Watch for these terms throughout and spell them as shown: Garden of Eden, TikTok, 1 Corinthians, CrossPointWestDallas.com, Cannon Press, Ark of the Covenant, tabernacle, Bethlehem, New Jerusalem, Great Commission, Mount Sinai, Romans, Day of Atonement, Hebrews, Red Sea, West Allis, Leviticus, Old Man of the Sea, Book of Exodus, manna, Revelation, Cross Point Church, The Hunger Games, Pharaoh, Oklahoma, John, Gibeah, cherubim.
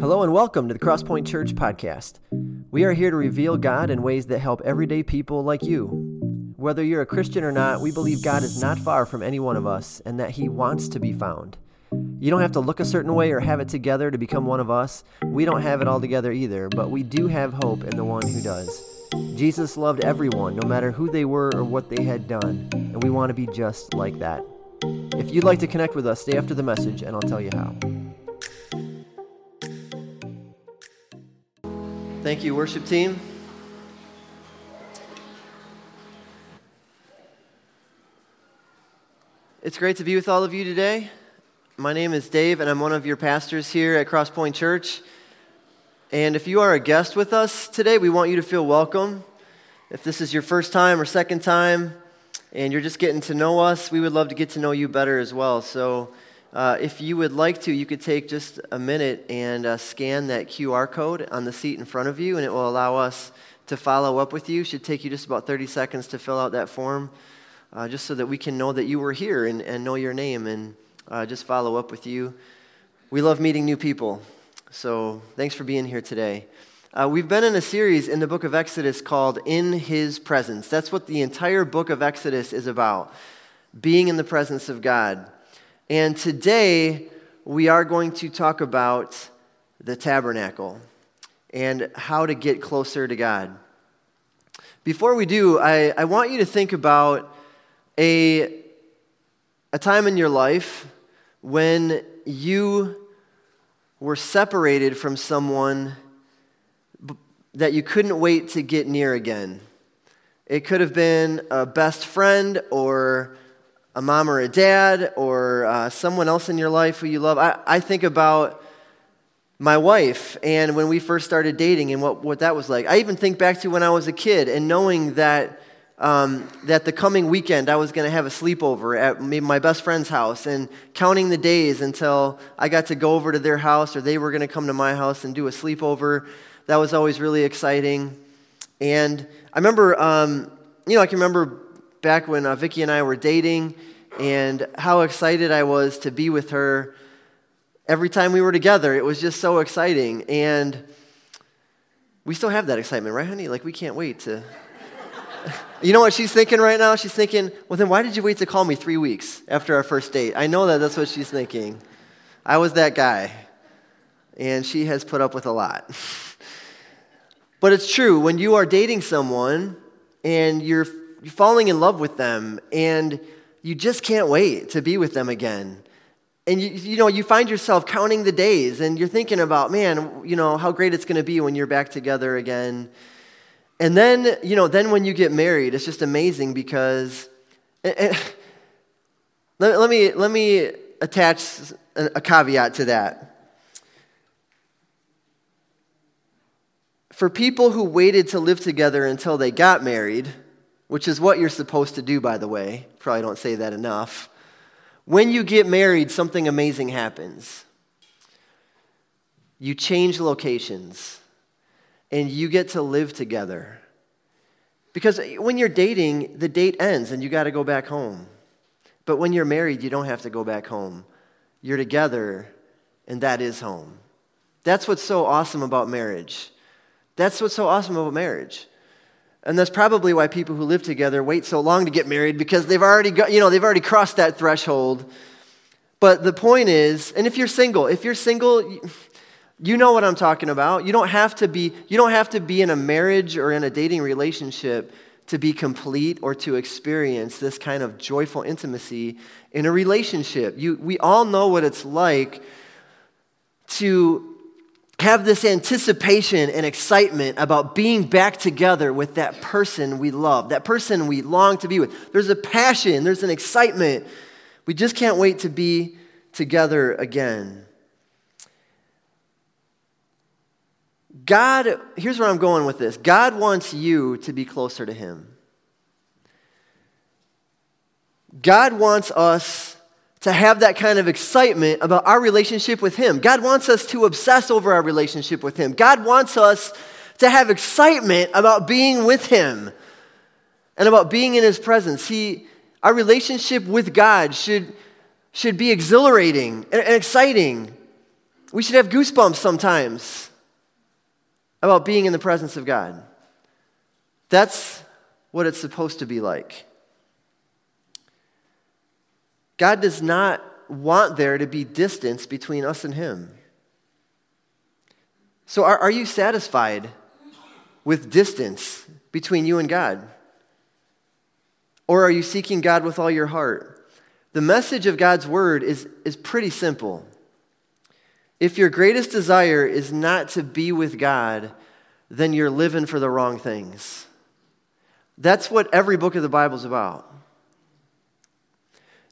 Hello and welcome to the Cross Point Church podcast. We are here to reveal God in ways that help everyday people like you. Whether you're a Christian or not, we believe God is not far from any one of us and that He wants to be found. You don't have to look a certain way or have it together to become one of us. We don't have it all together either, but we do have hope in the one who does. Jesus loved everyone, no matter who they were or what they had done, and we want to be just like that. If you'd like to connect with us, stay after the message and I'll tell you how. Thank you, worship team. It's great to be with all of you today. My name is Dave, and I'm one of your pastors here at Cross Point Church. And if you are a guest with us today, we want you to feel welcome. If this is your first time or second time, and you're just getting to know us, we would love to get to know you better as well. So if you would like to, you could take just a minute and scan that QR code on the seat in front of you, and it will allow us to follow up with you. It should take you just about 30 seconds to fill out that form, just so that we can know that you were here and know your name and just follow up with you. We love meeting new people, so thanks for being here today. We've been in a series in the book of Exodus called In His Presence. That's what the entire book of Exodus is about, being in the presence of God. And today, we are going to talk about the tabernacle and how to get closer to God. Before we do, I want you to think about a time in your life when you were separated from someone that you couldn't wait to get near again. It could have been a best friend or a mom or a dad or someone else in your life who you love. I think about my wife and when we first started dating and what that was like. I even think back to when I was a kid and knowing that that the coming weekend I was going to have a sleepover at my best friend's house and counting the days until I got to go over to their house or they were going to come to my house and do a sleepover. That was always really exciting. And I remember, I can remember back when Vicky and I were dating and how excited I was to be with her every time we were together. It was just so exciting. And we still have that excitement, right, honey? Like, we can't wait to... You know what she's thinking right now? She's thinking, well, then why did you wait to call me 3 weeks after our first date? I know that that's what she's thinking. I was that guy. And she has put up with a lot. But it's true. When you are dating someone and you're falling in love with them, and you just can't wait to be with them again. And you find yourself counting the days, and you're thinking about, man, how great it's going to be when you're back together again. And then, then when you get married, it's just amazing because. Let me attach a caveat to that. For people who waited to live together until they got married, which is what you're supposed to do, by the way. Probably don't say that enough. When you get married, something amazing happens. You change locations, and you get to live together. Because when you're dating, the date ends, and you got to go back home. But when you're married, you don't have to go back home. You're together, and that is home. That's what's so awesome about marriage. And that's probably why people who live together wait so long to get married, because they've already got, they've already crossed that threshold. But the point is, and if you're single, you know what I'm talking about. You don't have to be in a marriage or in a dating relationship to be complete or to experience this kind of joyful intimacy in a relationship. We all know what it's like to have this anticipation and excitement about being back together with that person we love, that person we long to be with. There's a passion, there's an excitement. We just can't wait to be together again. God, here's where I'm going with this. God wants you to be closer to Him. God wants us to have that kind of excitement about our relationship with Him. God wants us to obsess over our relationship with Him. God wants us to have excitement about being with Him and about being in His presence. Our relationship with God should be exhilarating and exciting. We should have goosebumps sometimes about being in the presence of God. That's what it's supposed to be like. God does not want there to be distance between us and him. So are you satisfied with distance between you and God? Or are you seeking God with all your heart? The message of God's word is pretty simple. If your greatest desire is not to be with God, then you're living for the wrong things. That's what every book of the Bible is about.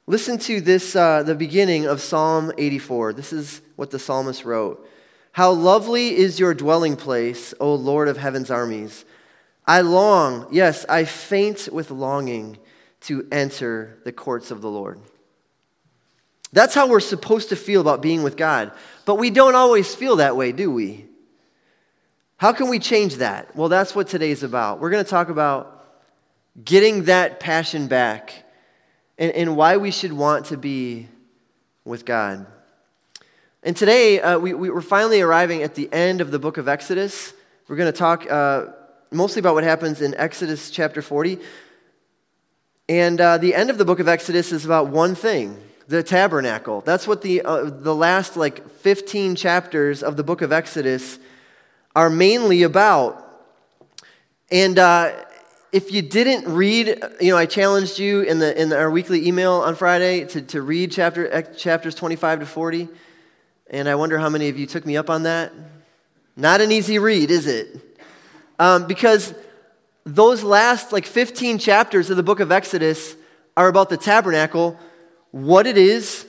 Listen to this, the beginning of Psalm 84. This is what the psalmist wrote. How lovely is your dwelling place, O Lord of heaven's armies. I long, yes, I faint with longing to enter the courts of the Lord. That's how we're supposed to feel about being with God. But we don't always feel that way, do we? How can we change that? Well, that's what today's about. We're going to talk about getting that passion back and why we should want to be with God. And today, we're finally arriving at the end of the book of Exodus. We're going to talk mostly about what happens in Exodus chapter 40. And the end of the book of Exodus is about one thing, the tabernacle. That's what the last 15 chapters of the book of Exodus are mainly about. And if you didn't read, I challenged you in our weekly email on Friday to read chapters 25 to 40. And I wonder how many of you took me up on that. Not an easy read, is it? Because those last 15 chapters of the book of Exodus are about the tabernacle, what it is,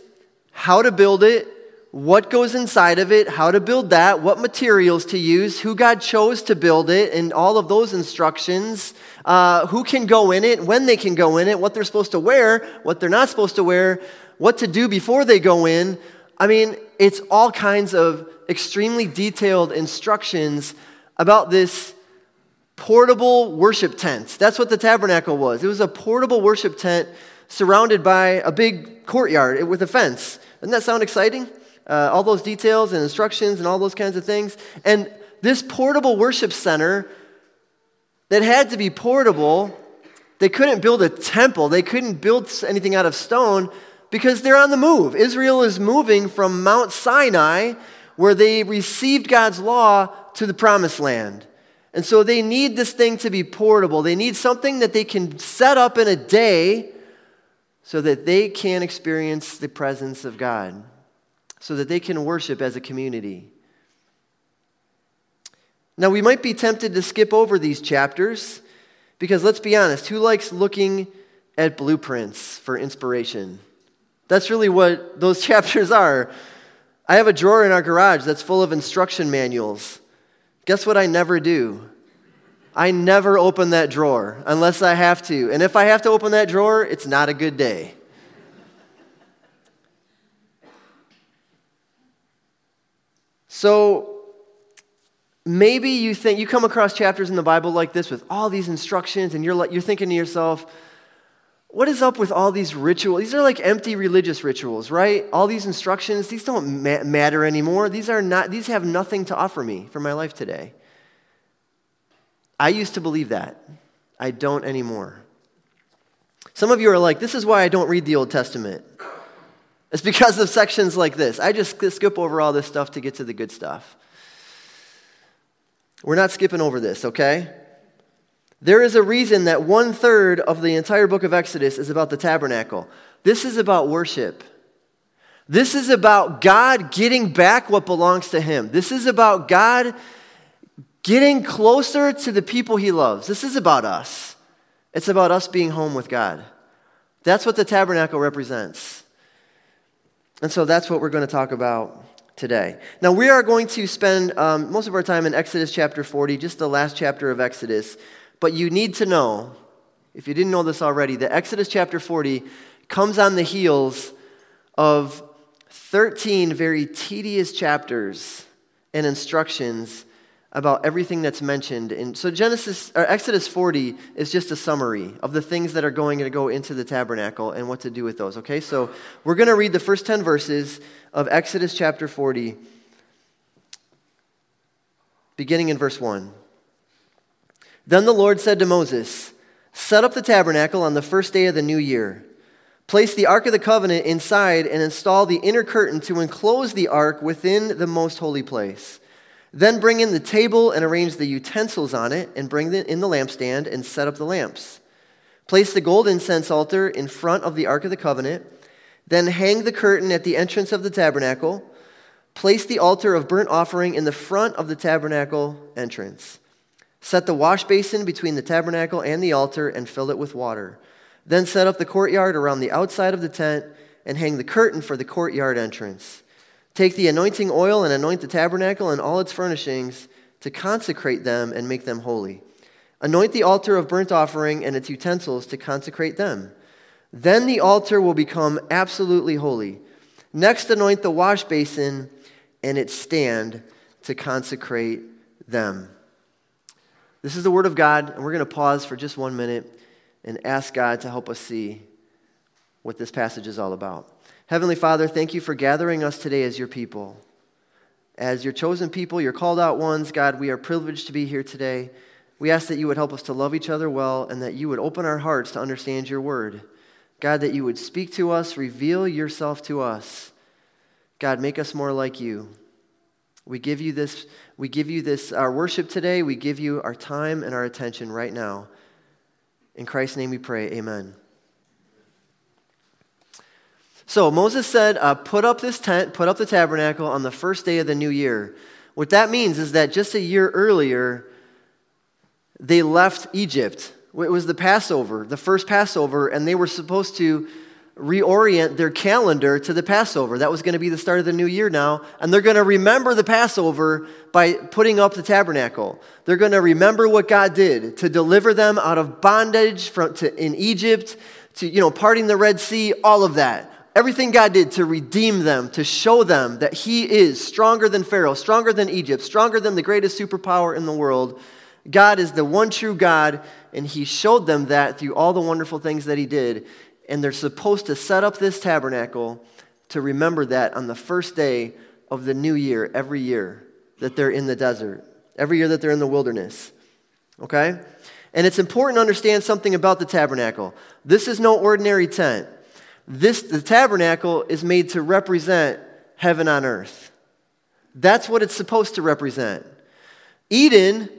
how to build it, what goes inside of it, how to build that, what materials to use, who God chose to build it, and all of those instructions, who can go in it, when they can go in it, what they're supposed to wear, what they're not supposed to wear, what to do before they go in. I mean, it's all kinds of extremely detailed instructions about this portable worship tent. That's what the tabernacle was. It was a portable worship tent surrounded by a big courtyard with a fence. Doesn't that sound exciting? All those details and instructions and all those kinds of things. And this portable worship center that had to be portable, they couldn't build a temple. They couldn't build anything out of stone, because they're on the move. Israel is moving from Mount Sinai, where they received God's law, to the promised land. And so they need this thing to be portable. They need something that they can set up in a day so that they can experience the presence of God, so that they can worship as a community. Now, we might be tempted to skip over these chapters because, let's be honest, who likes looking at blueprints for inspiration? That's really what those chapters are. I have a drawer in our garage that's full of instruction manuals. Guess what I never do? I never open that drawer unless I have to. And if I have to open that drawer, it's not a good day. So maybe you think you come across chapters in the Bible like this with all these instructions, and you're thinking to yourself, what is up with all these rituals? These are like empty religious rituals, right? All these instructions, these don't matter anymore. These have nothing to offer me for my life today. I used to believe that. I don't anymore. Some of you are like, this is why I don't read the Old Testament. It's because of sections like this. I just skip over all this stuff to get to the good stuff. We're not skipping over this, okay? There is a reason that 1/3 of the entire book of Exodus is about the tabernacle. This is about worship. This is about God getting back what belongs to him. This is about God getting closer to the people he loves. This is about us. It's about us being home with God. That's what the tabernacle represents. And so that's what we're going to talk about today. Now, we are going to spend most of our time in Exodus chapter 40, just the last chapter of Exodus. But you need to know, if you didn't know this already, that Exodus chapter 40 comes on the heels of 13 very tedious chapters and instructions about everything that's mentioned. And so Exodus 40 is just a summary of the things that are going to go into the tabernacle and what to do with those, okay? So we're going to read the first 10 verses of Exodus chapter 40 beginning in verse 1. Then the Lord said to Moses, "Set up the tabernacle on the first day of the new year. Place the Ark of the Covenant inside and install the inner curtain to enclose the Ark within the most holy place. Then bring in the table and arrange the utensils on it, and bring in the lampstand and set up the lamps. Place the gold incense altar in front of the Ark of the Covenant. Then hang the curtain at the entrance of the tabernacle. Place the altar of burnt offering in the front of the tabernacle entrance. Set the wash basin between the tabernacle and the altar and fill it with water. Then set up the courtyard around the outside of the tent and hang the curtain for the courtyard entrance. Take the anointing oil and anoint the tabernacle and all its furnishings to consecrate them and make them holy. Anoint the altar of burnt offering and its utensils to consecrate them. Then the altar will become absolutely holy. Next, anoint the wash basin and its stand to consecrate them." This is the Word of God, and we're going to pause for just 1 minute and ask God to help us see what this passage is all about. Heavenly Father, thank you for gathering us today as your people. As your chosen people, your called out ones, God, we are privileged to be here today. We ask that you would help us to love each other well and that you would open our hearts to understand your word. God, that you would speak to us, reveal yourself to us. God, make us more like you. We give you this, our worship today. We give you our time and our attention right now. In Christ's name we pray, amen. So Moses said, put up this tent, put up the tabernacle on the first day of the new year. What that means is that just a year earlier, they left Egypt. It was the Passover, the first Passover, and they were supposed to reorient their calendar to the Passover. That was going to be the start of the new year now, and they're going to remember the Passover by putting up the tabernacle. They're going to remember what God did to deliver them out of bondage in Egypt, to parting the Red Sea, all of that. Everything God did to redeem them, to show them that he is stronger than Pharaoh, stronger than Egypt, stronger than the greatest superpower in the world. God is the one true God, and he showed them that through all the wonderful things that he did. And they're supposed to set up this tabernacle to remember that on the first day of the new year, every year that they're in the desert, every year that they're in the wilderness, okay? And it's important to understand something about the tabernacle. This is no ordinary tent. The tabernacle is made to represent heaven on earth. That's what it's supposed to represent. Eden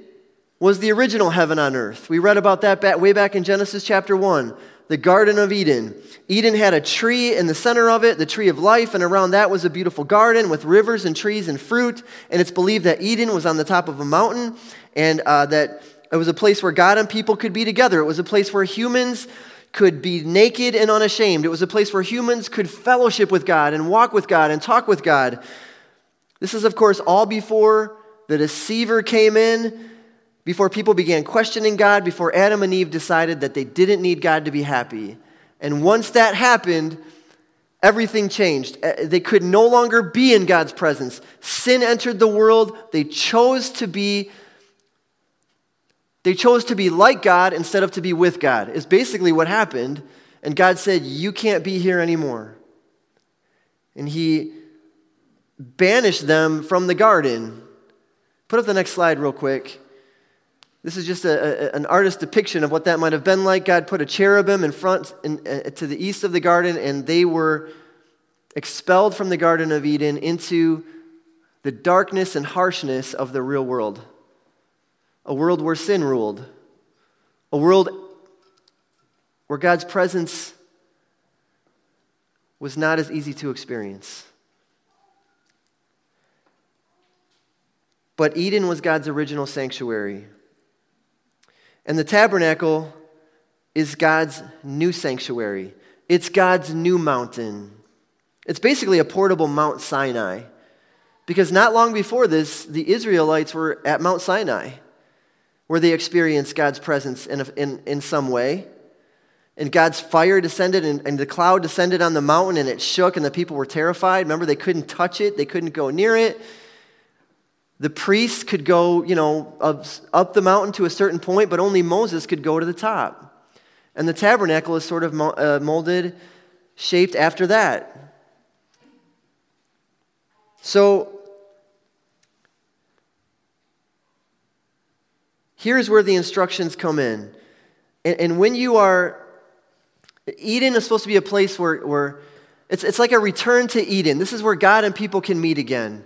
was the original heaven on earth. We read about that way back in Genesis chapter 1. The Garden of Eden. Eden had a tree in the center of it, the tree of life, and around that was a beautiful garden with rivers and trees and fruit, and it's believed that Eden was on the top of a mountain and that it was a place where God and people could be together. It was a place where humans could be naked and unashamed. It was a place where humans could fellowship with God and walk with God and talk with God. This is, of course, all before the deceiver came in, before people began questioning God, before Adam and Eve decided that they didn't need God to be happy. And once that happened, everything changed. They could no longer be in God's presence. Sin entered the world. They chose to be like God instead of to be with God, is basically what happened. And God said, "You can't be here anymore." And he banished them from the garden. Put up the next slide real quick. This is just an artist's depiction of what that might have been like. God put a cherubim in front to the east of the garden, and they were expelled from the Garden of Eden into the darkness and harshness of the real world, a world where sin ruled, a world where God's presence was not as easy to experience. But Eden was God's original sanctuary. And the tabernacle is God's new sanctuary. It's God's new mountain. It's basically a portable Mount Sinai, because not long before this, the Israelites were at Mount Sinai, where they experienced God's presence in some way. And God's fire descended, and the cloud descended on the mountain, and it shook, and the people were terrified. Remember, they couldn't touch it. They couldn't go near it. The priests could go, up the mountain to a certain point, but only Moses could go to the top. And the tabernacle is sort of molded, shaped after that. So Here's where the instructions come in. And when you are, Eden is supposed to be a place where it's like a return to Eden. This is where God and people can meet again.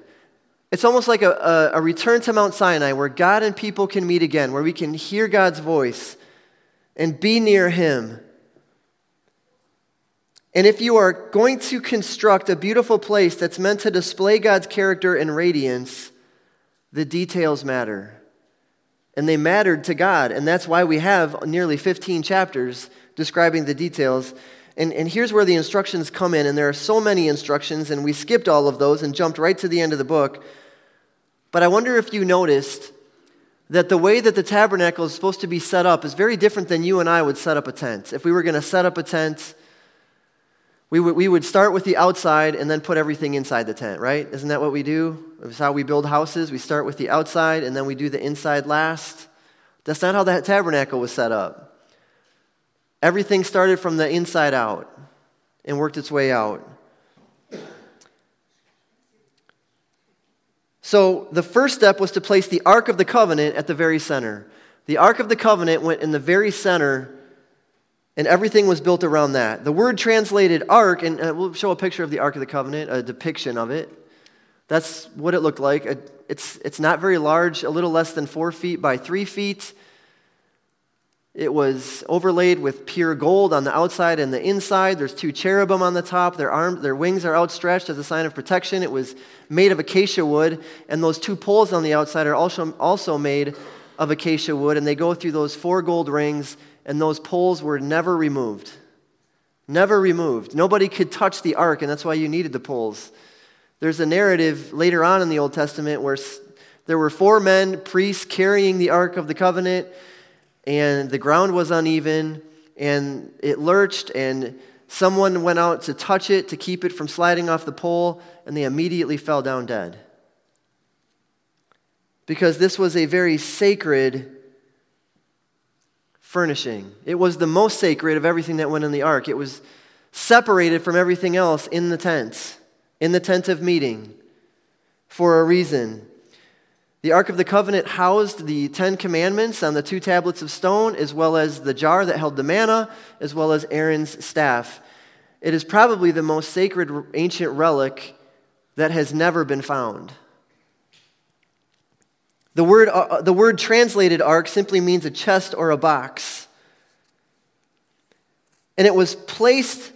It's almost like a return to Mount Sinai where God and people can meet again, where we can hear God's voice and be near him. And if you are going to construct a beautiful place that's meant to display God's character and radiance, the details matter. And they mattered to God, and that's why we have nearly 15 chapters describing the details. And here's where the instructions come in, and there are so many instructions, and we skipped all of those and jumped right to the end of the book. But I wonder if you noticed that the way that the tabernacle is supposed to be set up is very different than you and I would set up a tent. If we were going to set up a tent, we would start with the outside and then put everything inside the tent, right? Isn't that what we do? It's how we build houses. We start with the outside and then we do the inside last. That's not how that tabernacle was set up. Everything started from the inside out and worked its way out. So the first step was to place the Ark of the Covenant at the very center. The Ark of the Covenant went in the very center, and everything was built around that. The word translated ark, and we'll show a picture of the Ark of the Covenant, a depiction of it. That's what it looked like. It's not very large, a little less than 4 feet by 3 feet. It was overlaid with pure gold on the outside and the inside. There's two cherubim on the top. Their wings are outstretched as a sign of protection. It was made of acacia wood, and those two poles on the outside are also made of acacia wood, and they go through those 4 gold rings. And those poles were never removed. Never removed. Nobody could touch the ark, and that's why you needed the poles. There's a narrative later on in the Old Testament where there were 4 men, priests, carrying the Ark of the Covenant, and the ground was uneven, and it lurched, and someone went out to touch it to keep it from sliding off the pole, and they immediately fell down dead. Because this was a very sacred furnishing. It was the most sacred of everything that went in the ark. It was separated from everything else in the tent of meeting, for a reason. The Ark of the Covenant housed the 10 commandments on the 2 tablets of stone, as well as the jar that held the manna, as well as Aaron's staff. It is probably the most sacred ancient relic that has never been found. The word translated ark simply means a chest or a box. And it was placed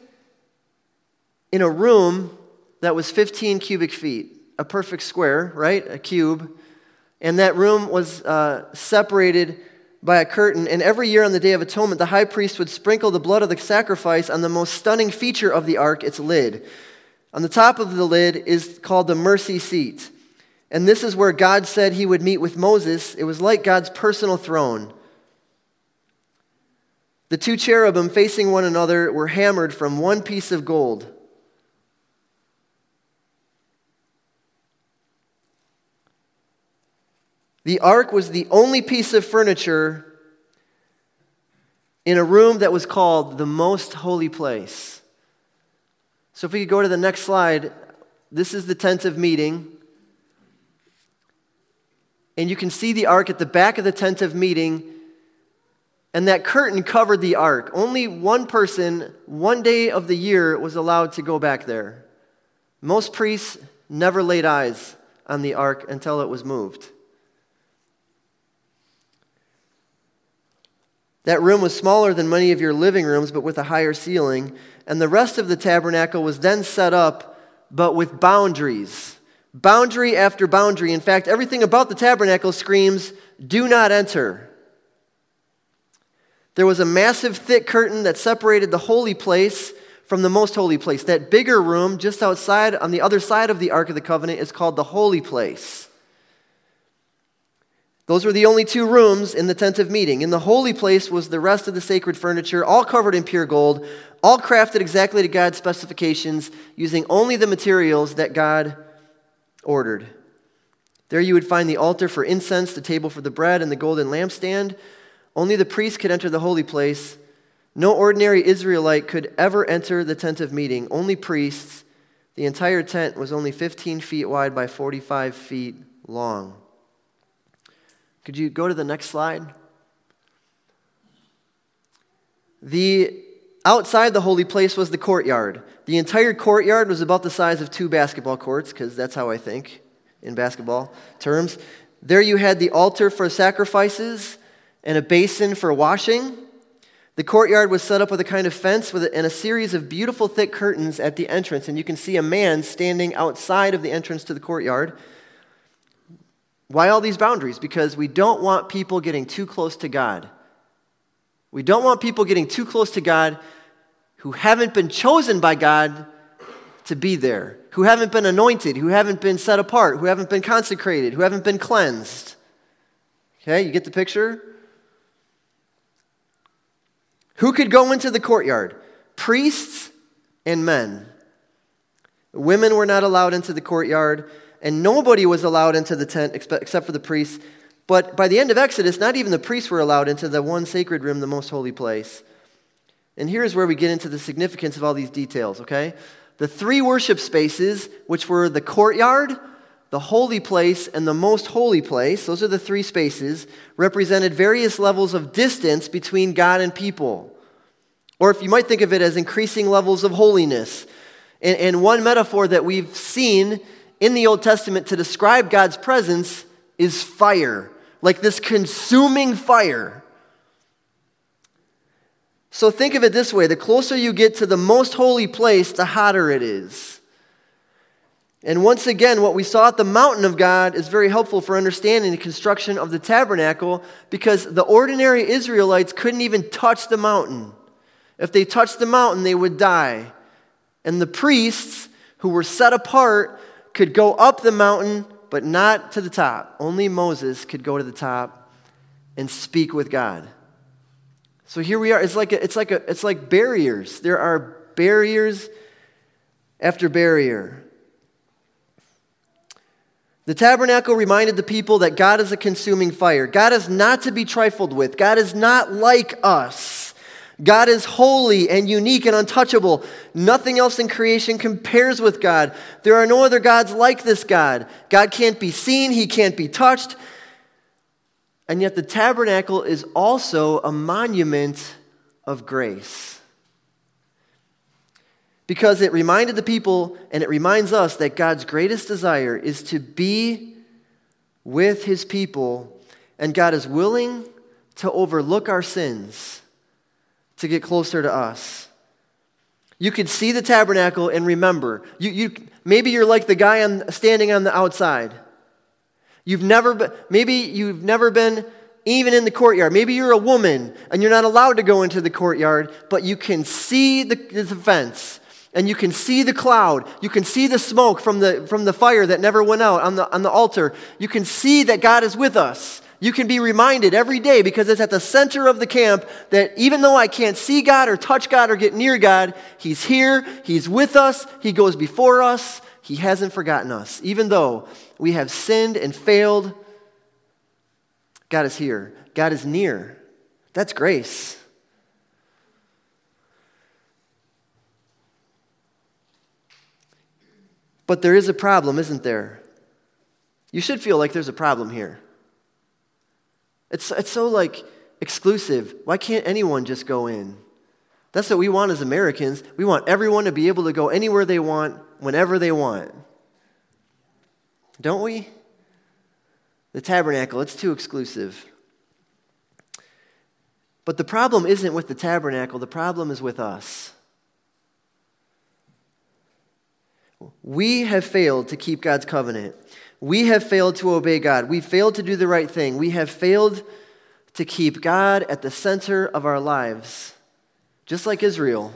in a room that was 15 cubic feet, a perfect square, right? A cube. And that room was separated by a curtain. And every year on the Day of Atonement, the high priest would sprinkle the blood of the sacrifice on the most stunning feature of the ark, its lid. On the top of the lid is called the mercy seat. And this is where God said he would meet with Moses. It was like God's personal throne. The 2 cherubim facing one another were hammered from one piece of gold. The ark was the only piece of furniture in a room that was called the most holy place. So if we could go to the next slide, this is the tent of meeting. And you can see the ark at the back of the tent of meeting. And that curtain covered the ark. Only one person, one day of the year, was allowed to go back there. Most priests never laid eyes on the ark until it was moved. That room was smaller than many of your living rooms, but with a higher ceiling. And the rest of the tabernacle was then set up, but with boundaries. Boundary after boundary. In fact, everything about the tabernacle screams, "Do not enter." There was a massive thick curtain that separated the holy place from the most holy place. That bigger room just outside on the other side of the Ark of the Covenant is called the holy place. Those were the only 2 rooms in the tent of meeting. In the holy place was the rest of the sacred furniture, all covered in pure gold, all crafted exactly to God's specifications, using only the materials that God ordered. There you would find the altar for incense, the table for the bread, and the golden lampstand. Only the priest could enter the holy place. No ordinary Israelite could ever enter the tent of meeting. Only priests. The entire tent was only 15 feet wide by 45 feet long. Could you go to the next slide? The outside the holy place was the courtyard. The entire courtyard was about the size of 2 basketball courts, because that's how I think in basketball terms. There you had the altar for sacrifices and a basin for washing. The courtyard was set up with a kind of fence and a series of beautiful thick curtains at the entrance, and you can see a man standing outside of the entrance to the courtyard. Why all these boundaries? Because we don't want people getting too close to God. We don't want people getting too close to God who haven't been chosen by God to be there, who haven't been anointed, who haven't been set apart, who haven't been consecrated, who haven't been cleansed. Okay, you get the picture? Who could go into the courtyard? Priests and men. Women were not allowed into the courtyard, and nobody was allowed into the tent except for the priests. But by the end of Exodus, not even the priests were allowed into the one sacred room, the most holy place. And here's where we get into the significance of all these details, okay? The 3 worship spaces, which were the courtyard, the holy place, and the most holy place, those are the 3 spaces, represented various levels of distance between God and people. Or if you might think of it as increasing levels of holiness. And one metaphor that we've seen in the Old Testament to describe God's presence is fire. Like this consuming fire. So think of it this way. The closer you get to the most holy place, the hotter it is. And once again, what we saw at the mountain of God is very helpful for understanding the construction of the tabernacle, because the ordinary Israelites couldn't even touch the mountain. If they touched the mountain, they would die. And the priests, who were set apart, could go up the mountain, but not to the top. Only Moses could go to the top and speak with God. So here we are. It's like barriers. There are barriers after barrier. The tabernacle reminded the people that God is a consuming fire. God is not to be trifled with. God is not like us. God is holy and unique and untouchable. Nothing else in creation compares with God. There are no other gods like this God. God can't be seen. He can't be touched. And yet the tabernacle is also a monument of grace, because it reminded the people, and it reminds us, that God's greatest desire is to be with his people, and God is willing to overlook our sins to get closer to us. You could see the tabernacle and remember. You maybe you're like the guy standing on the outside. Maybe you've never been even in the courtyard. Maybe you're a woman and you're not allowed to go into the courtyard, but you can see the fence, and you can see the cloud. You can see the smoke from the fire that never went out on the altar. You can see that God is with us. You can be reminded every day, because it's at the center of the camp, that even though I can't see God or touch God or get near God, he's here, he's with us, he goes before us, he hasn't forgotten us. Even though we have sinned and failed, God is here. God is near. That's grace. But there is a problem, isn't there? You should feel like there's a problem here. It's so, like, exclusive. Why can't anyone just go in? That's what we want as Americans. We want everyone to be able to go anywhere they want, whenever they want. Don't we? The tabernacle, it's too exclusive. But the problem isn't with the tabernacle. The problem is with us. We have failed to keep God's covenant. We have failed to obey God. We failed to do the right thing. We have failed to keep God at the center of our lives, just like Israel.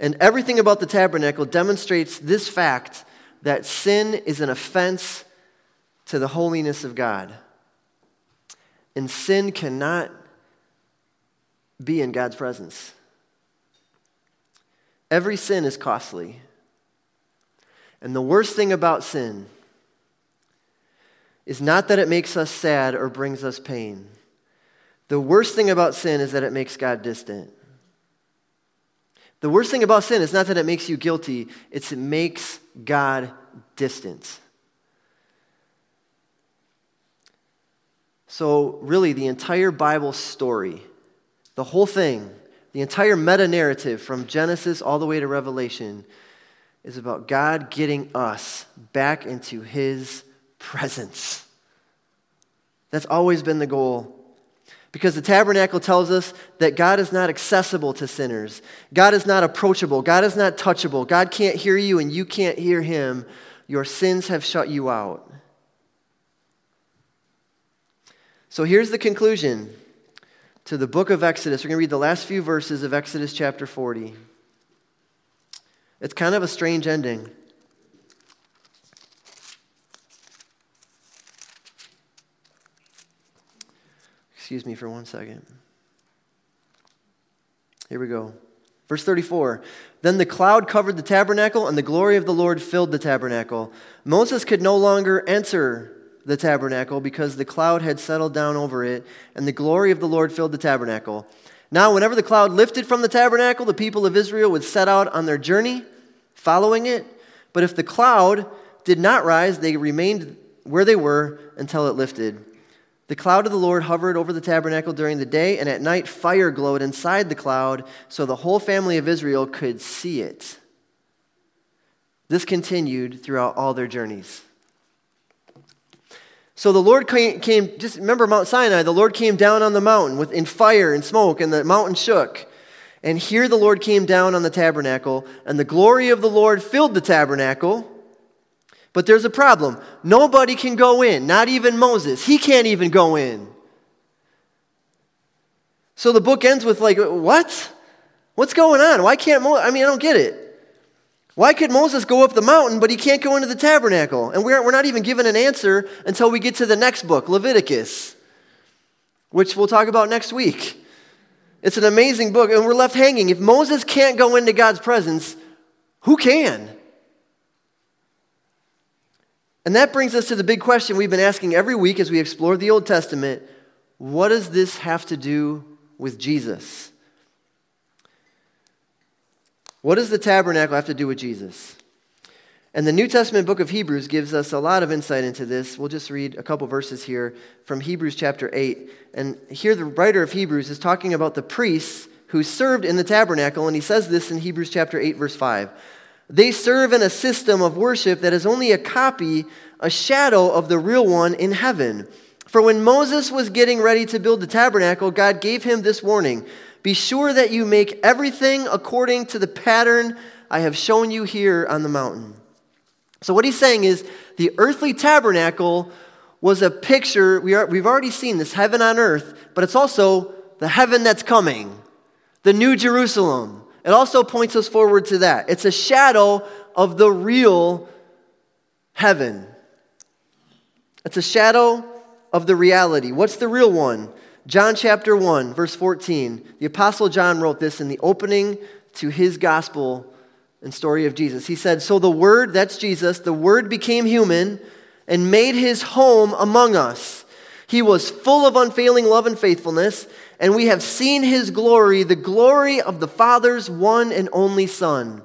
And everything about the tabernacle demonstrates this fact, that sin is an offense to the holiness of God. And sin cannot be in God's presence. Every sin is costly. And the worst thing about sin is not that it makes us sad or brings us pain. The worst thing about sin is that it makes God distant. The worst thing about sin is not that it makes you guilty, it makes God distant. So really, the entire Bible story, the whole thing, the entire meta-narrative from Genesis all the way to Revelation is about God getting us back into his presence. That's always been the goal. Because the tabernacle tells us that God is not accessible to sinners. God is not approachable. God is not touchable. God can't hear you and you can't hear him. Your sins have shut you out. So here's the conclusion to the book of Exodus. We're going to read the last few verses of Exodus chapter 40. It's kind of a strange ending. Excuse me for one second. Here we go. Verse 34, then the cloud covered the tabernacle, and the glory of the Lord filled the tabernacle. Moses could no longer enter the tabernacle because the cloud had settled down over it, and the glory of the Lord filled the tabernacle. Now, whenever the cloud lifted from the tabernacle, the people of Israel would set out on their journey, following it. But if the cloud did not rise, they remained where they were until it lifted. The cloud of the Lord hovered over the tabernacle during the day, and at night fire glowed inside the cloud, so the whole family of Israel could see it. This continued throughout all their journeys. So the Lord came, just remember Mount Sinai, the Lord came down on the mountain in fire and smoke, and the mountain shook. And here the Lord came down on the tabernacle, and the glory of the Lord filled the tabernacle. But there's a problem. Nobody can go in, not even Moses. He can't even go in. So the book ends with what? What's going on? Why can't Moses? I don't get it. Why could Moses go up the mountain, but he can't go into the tabernacle? And we're not even given an answer until we get to the next book, Leviticus, which we'll talk about next week. It's an amazing book, and we're left hanging. If Moses can't go into God's presence, who can? And that brings us to the big question we've been asking every week as we explore the Old Testament. What does this have to do with Jesus? What does the tabernacle have to do with Jesus? And the New Testament book of Hebrews gives us a lot of insight into this. We'll just read a couple verses here from Hebrews chapter 8. And here the writer of Hebrews is talking about the priests who served in the tabernacle, and he says this in Hebrews chapter 8, verse 5. They serve in a system of worship that is only a copy, a shadow of the real one in heaven. For when Moses was getting ready to build the tabernacle, God gave him this warning: be sure that you make everything according to the pattern I have shown you here on the mountain. So what he's saying is the earthly tabernacle was a picture. We've already seen this heaven on earth, but it's also the heaven that's coming, the New Jerusalem. It also points us forward to that. It's a shadow of the real heaven. It's a shadow of the reality. What's the real one? John chapter 1, verse 14. The Apostle John wrote this in the opening to his gospel and story of Jesus. He said, so the Word, that's Jesus, the Word became human and made his home among us. He was full of unfailing love and faithfulness, and we have seen his glory, the glory of the Father's one and only Son.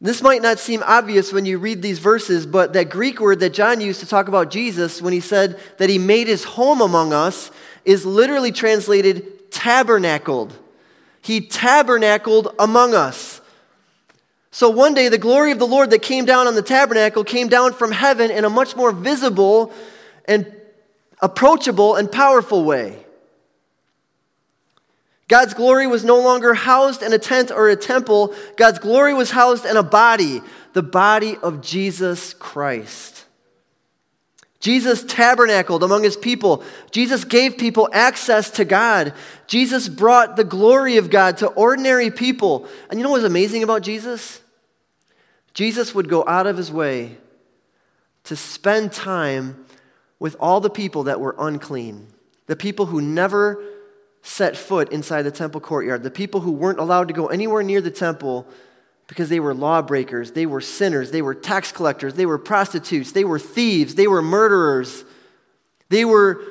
This might not seem obvious when you read these verses, but that Greek word that John used to talk about Jesus when he said that he made his home among us is literally translated tabernacled. He tabernacled among us. So one day the glory of the Lord that came down on the tabernacle came down from heaven in a much more visible and approachable and powerful way. God's glory was no longer housed in a tent or a temple. God's glory was housed in a body, the body of Jesus Christ. Jesus tabernacled among his people. Jesus gave people access to God. Jesus brought the glory of God to ordinary people. And you know what's amazing about Jesus? Jesus would go out of his way to spend time with all the people that were unclean, the people who never set foot inside the temple courtyard, the people who weren't allowed to go anywhere near the temple because they were lawbreakers, they were sinners, they were tax collectors, they were prostitutes, they were thieves, they were murderers, they were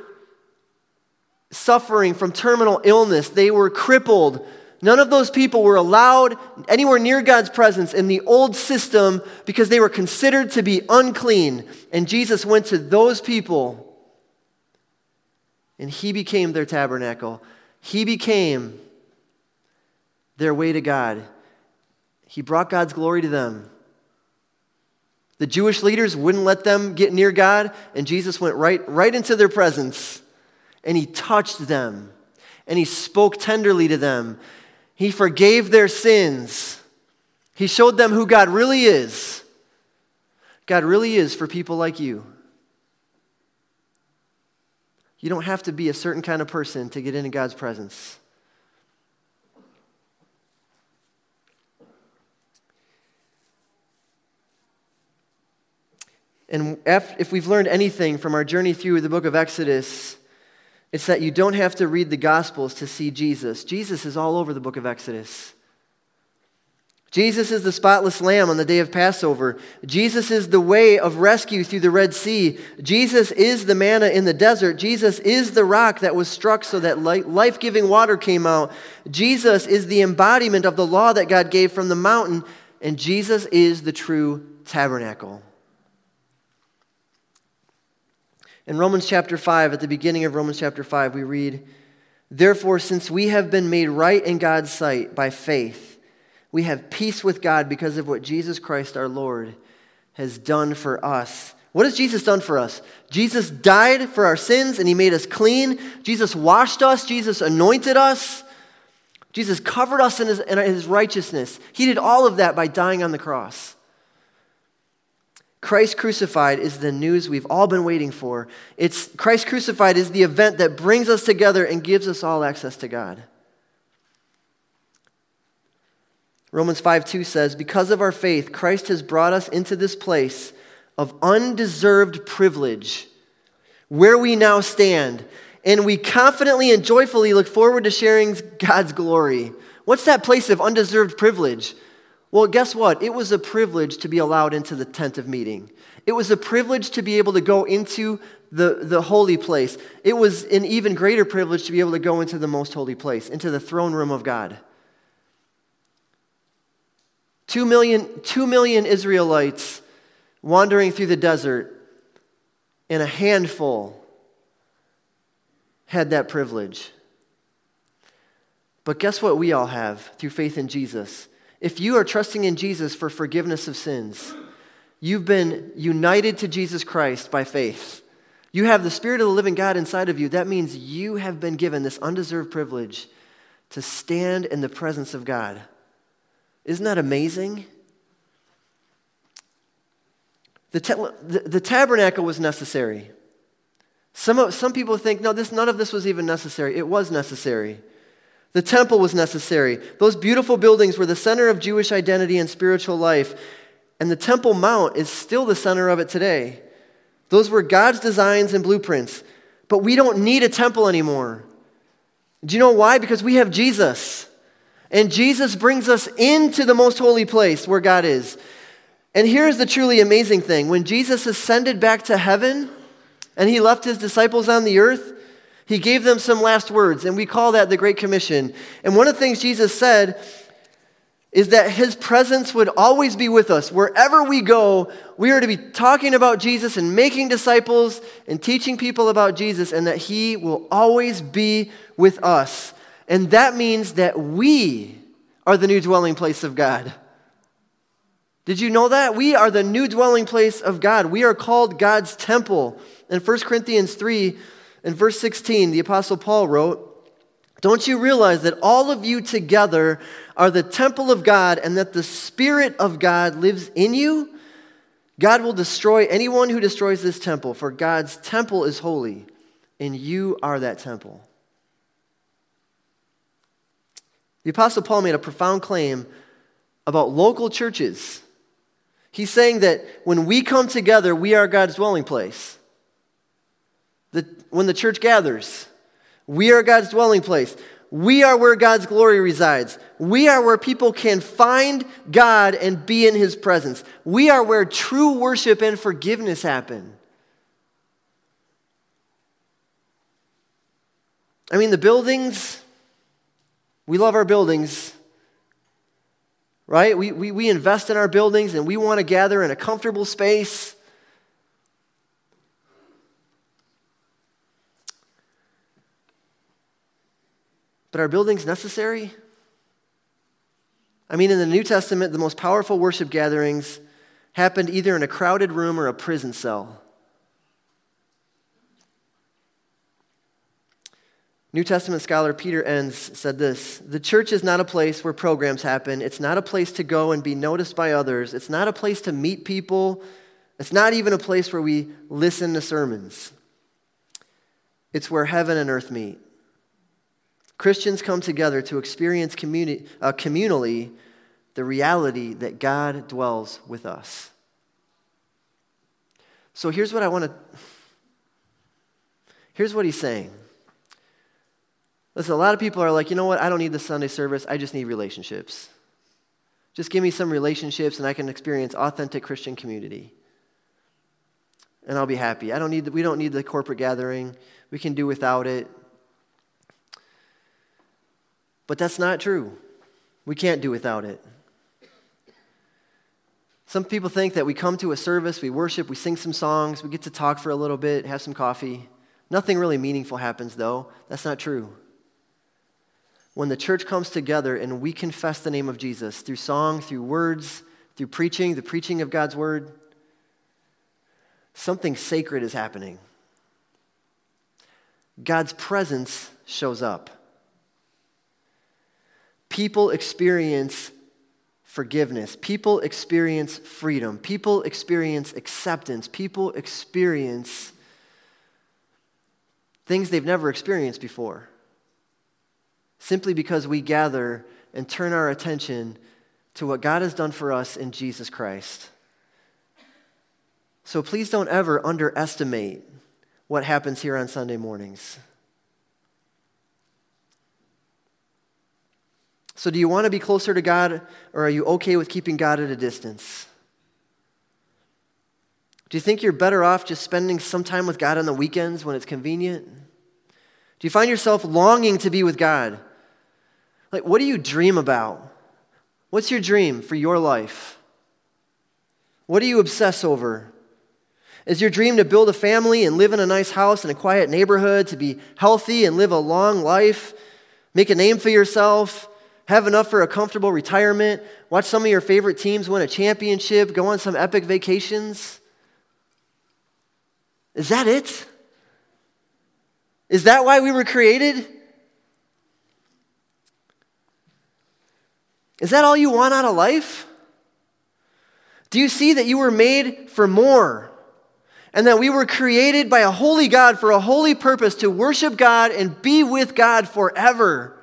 suffering from terminal illness, they were crippled. None of those people were allowed anywhere near God's presence in the old system because they were considered to be unclean. And Jesus went to those people And he became their tabernacle. He became their way to God. He brought God's glory to them. The Jewish leaders wouldn't let them get near God, and Jesus went right into their presence, and he touched them, and he spoke tenderly to them. He forgave their sins. He showed them who God really is. God really is for people like you. You don't have to be a certain kind of person to get into God's presence. And if we've learned anything from our journey through the book of Exodus, it's that you don't have to read the Gospels to see Jesus. Jesus is all over the book of Exodus. Jesus is the spotless lamb on the day of Passover. Jesus is the way of rescue through the Red Sea. Jesus is the manna in the desert. Jesus is the rock that was struck so that life-giving water came out. Jesus is the embodiment of the law that God gave from the mountain. And Jesus is the true tabernacle. In Romans chapter 5, at the beginning of Romans chapter 5, we read, "Therefore, since we have been made right in God's sight by faith, we have peace with God because of what Jesus Christ our Lord has done for us." What has Jesus done for us? Jesus died for our sins and he made us clean. Jesus washed us. Jesus anointed us. Jesus covered us in his righteousness. He did all of that by dying on the cross. Christ crucified is the news we've all been waiting for. It's Christ crucified is the event that brings us together and gives us all access to God. Romans 5:2 says, "Because of our faith, Christ has brought us into this place of undeserved privilege, where we now stand, and we confidently and joyfully look forward to sharing God's glory." What's that place of undeserved privilege? Well, guess what? It was a privilege to be allowed into the tent of meeting. It was a privilege to be able to go into the holy place. It was an even greater privilege to be able to go into the most holy place, into the throne room of God. 2 million Israelites wandering through the desert, and a handful had that privilege. But guess what we all have through faith in Jesus? If you are trusting in Jesus for forgiveness of sins, you've been united to Jesus Christ by faith. You have the Spirit of the living God inside of you. That means you have been given this undeserved privilege to stand in the presence of God. Isn't that amazing? The tabernacle was necessary. Some people think, no, none of this was even necessary. It was necessary. The temple was necessary. Those beautiful buildings were the center of Jewish identity and spiritual life. And the Temple Mount is still the center of it today. Those were God's designs and blueprints. But we don't need a temple anymore. Do you know why? Because we have Jesus. And Jesus brings us into the most holy place where God is. And here's the truly amazing thing. When Jesus ascended back to heaven and he left his disciples on the earth, he gave them some last words, and we call that the Great Commission. And one of the things Jesus said is that his presence would always be with us. Wherever we go, we are to be talking about Jesus and making disciples and teaching people about Jesus, and that he will always be with us. And that means that we are the new dwelling place of God. Did you know that? We are the new dwelling place of God. We are called God's temple. In 1 Corinthians 3, in verse 16, the Apostle Paul wrote, "Don't you realize that all of you together are the temple of God and that the Spirit of God lives in you? God will destroy anyone who destroys this temple, for God's temple is holy, and you are that temple." The Apostle Paul made a profound claim about local churches. He's saying that when we come together, we are God's dwelling place. When the church gathers, we are God's dwelling place. We are where God's glory resides. We are where people can find God and be in his presence. We are where true worship and forgiveness happen. I mean, the buildings, we love our buildings, right? We invest in our buildings and we want to gather in a comfortable space. But are buildings necessary? I mean, in the New Testament, the most powerful worship gatherings happened either in a crowded room or a prison cell. New Testament scholar Peter Enns said this: "The church is not a place where programs happen. It's not a place to go and be noticed by others. It's not a place to meet people. It's not even a place where we listen to sermons. It's where heaven and earth meet. Christians come together to experience communally the reality that God dwells with us." So here's what I want to... Here's what he's saying. Listen, a lot of people are like, you know what? I don't need the Sunday service. I just need relationships. Just give me some relationships and I can experience authentic Christian community. And I'll be happy. We don't need the corporate gathering. We can do without it. But that's not true. We can't do without it. Some people think that we come to a service, we worship, we sing some songs, we get to talk for a little bit, have some coffee. Nothing really meaningful happens, though. That's not true. When the church comes together and we confess the name of Jesus through song, through words, through preaching, the preaching of God's word, something sacred is happening. God's presence shows up. People experience forgiveness. People experience freedom. People experience acceptance. People experience things they've never experienced before, simply because we gather and turn our attention to what God has done for us in Jesus Christ. So please don't ever underestimate what happens here on Sunday mornings. So do you want to be closer to God, or are you okay with keeping God at a distance? Do you think you're better off just spending some time with God on the weekends when it's convenient? Do you find yourself longing to be with God? Like, what do you dream about? What's your dream for your life? What do you obsess over? Is your dream to build a family and live in a nice house in a quiet neighborhood, to be healthy and live a long life, make a name for yourself, have enough for a comfortable retirement, watch some of your favorite teams win a championship, go on some epic vacations? Is that it? Is that why we were created? Is that all you want out of life? Do you see that you were made for more, and that we were created by a holy God for a holy purpose, to worship God and be with God forever?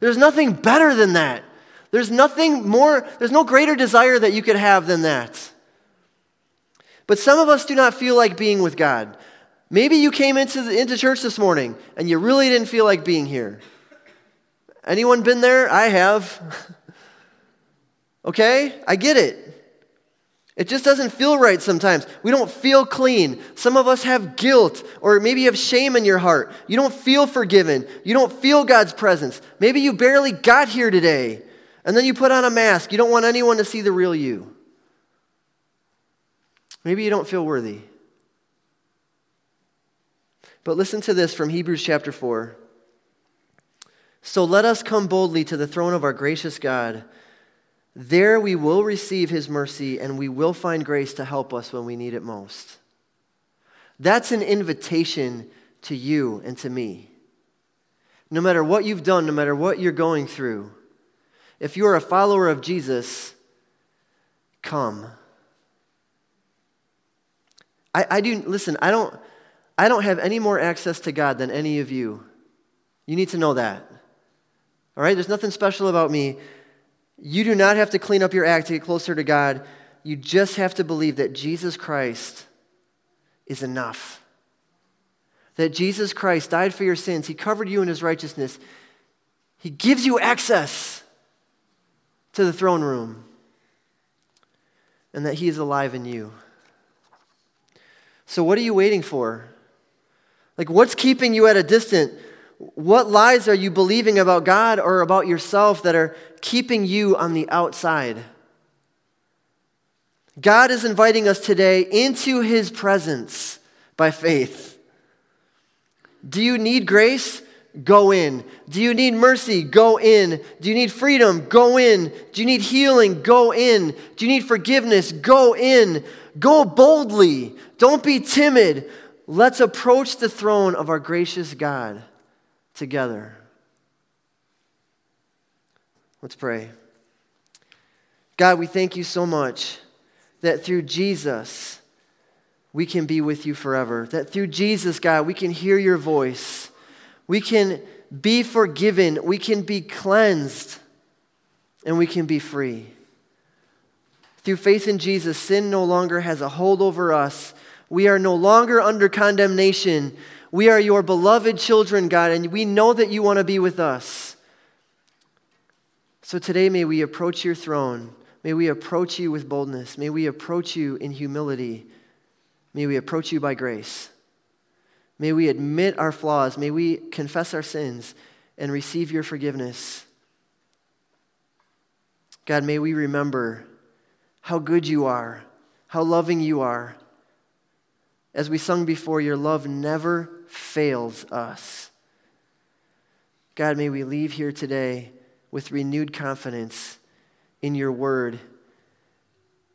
There's nothing better than that. There's nothing more, there's no greater desire that you could have than that. But some of us do not feel like being with God. Maybe you came into church this morning and you really didn't feel like being here. Anyone been there? I have. Okay? I get it. It just doesn't feel right sometimes. We don't feel clean. Some of us have guilt, or maybe you have shame in your heart. You don't feel forgiven. You don't feel God's presence. Maybe you barely got here today, and then you put on a mask. You don't want anyone to see the real you. Maybe you don't feel worthy. But listen to this from Hebrews chapter 4. "So let us come boldly to the throne of our gracious God. There we will receive his mercy, and we will find grace to help us when we need it most." That's an invitation to you and to me. No matter what you've done, no matter what you're going through, if you are a follower of Jesus, come. I don't have any more access to God than any of you. You need to know that. All right? There's nothing special about me. You do not have to clean up your act to get closer to God. You just have to believe that Jesus Christ is enough. That Jesus Christ died for your sins. He covered you in his righteousness. He gives you access to the throne room. And that he is alive in you. So what are you waiting for? Like, what's keeping you at a distance? What lies are you believing about God or about yourself that are keeping you on the outside? God is inviting us today into his presence by faith. Do you need grace? Go in. Do you need mercy? Go in. Do you need freedom? Go in. Do you need healing? Go in. Do you need forgiveness? Go in. Go boldly. Don't be timid. Let's approach the throne of our gracious God together. Let's pray. God, we thank you so much that through Jesus, we can be with you forever. That through Jesus, God, we can hear your voice. We can be forgiven. We can be cleansed. And we can be free. Through faith in Jesus, sin no longer has a hold over us. We are no longer under condemnation. We are your beloved children, God, and we know that you want to be with us. So today, may we approach your throne. May we approach you with boldness. May we approach you in humility. May we approach you by grace. May we admit our flaws. May we confess our sins and receive your forgiveness. God, may we remember how good you are, how loving you are. As we sung before, your love never fails us. God, may we leave here today with renewed confidence in your word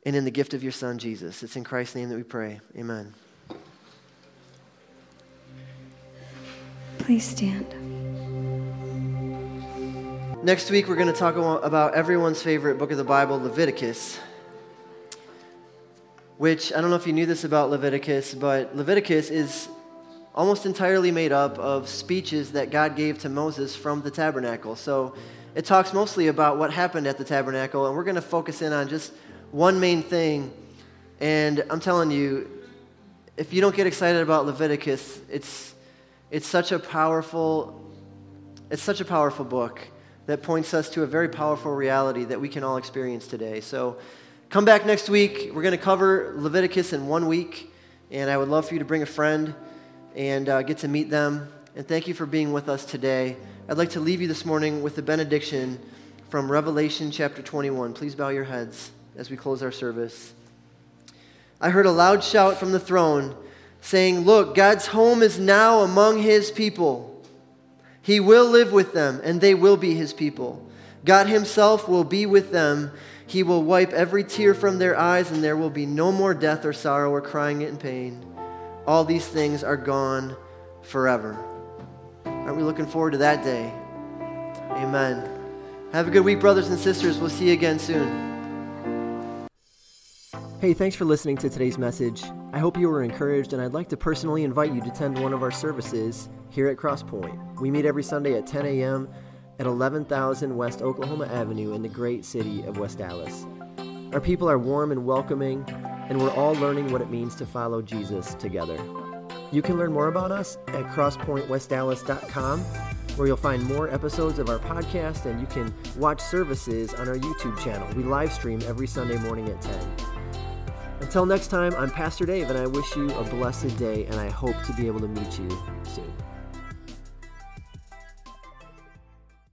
and in the gift of your Son, Jesus. It's in Christ's name that we pray. Amen. Please stand. Next week, we're going to talk about everyone's favorite book of the Bible, Leviticus. Which, I don't know if you knew this about Leviticus, but Leviticus is almost entirely made up of speeches that God gave to Moses from the tabernacle. So it talks mostly about what happened at the tabernacle, and we're going to focus in on just one main thing. And I'm telling you, if you don't get excited about Leviticus, it's such a powerful book that points us to a very powerful reality that we can all experience today. So come back next week. We're going to cover Leviticus in 1 week, and I would love for you to bring a friend and get to meet them. And thank you for being with us today. I'd like to leave you this morning with a benediction from Revelation chapter 21. Please bow your heads as we close our service. I heard a loud shout from the throne saying, "Look, God's home is now among his people. He will live with them, and they will be his people. God himself will be with them. He will wipe every tear from their eyes, and there will be no more death or sorrow or crying and pain. All these things are gone forever." Aren't we looking forward to that day? Amen. Have a good week, brothers and sisters. We'll see you again soon. Hey, thanks for listening to today's message. I hope you were encouraged, and I'd like to personally invite you to attend one of our services here at CrossPoint. We meet every Sunday at 10 a.m. at 11,000 West Oklahoma Avenue in the great city of West Allis. Our people are warm and welcoming, and we're all learning what it means to follow Jesus together. You can learn more about us at CrossPointWestDallas.com, where you'll find more episodes of our podcast, and you can watch services on our YouTube channel. We live stream every Sunday morning at 10. Until next time, I'm Pastor Dave, and I wish you a blessed day, and I hope to be able to meet you soon.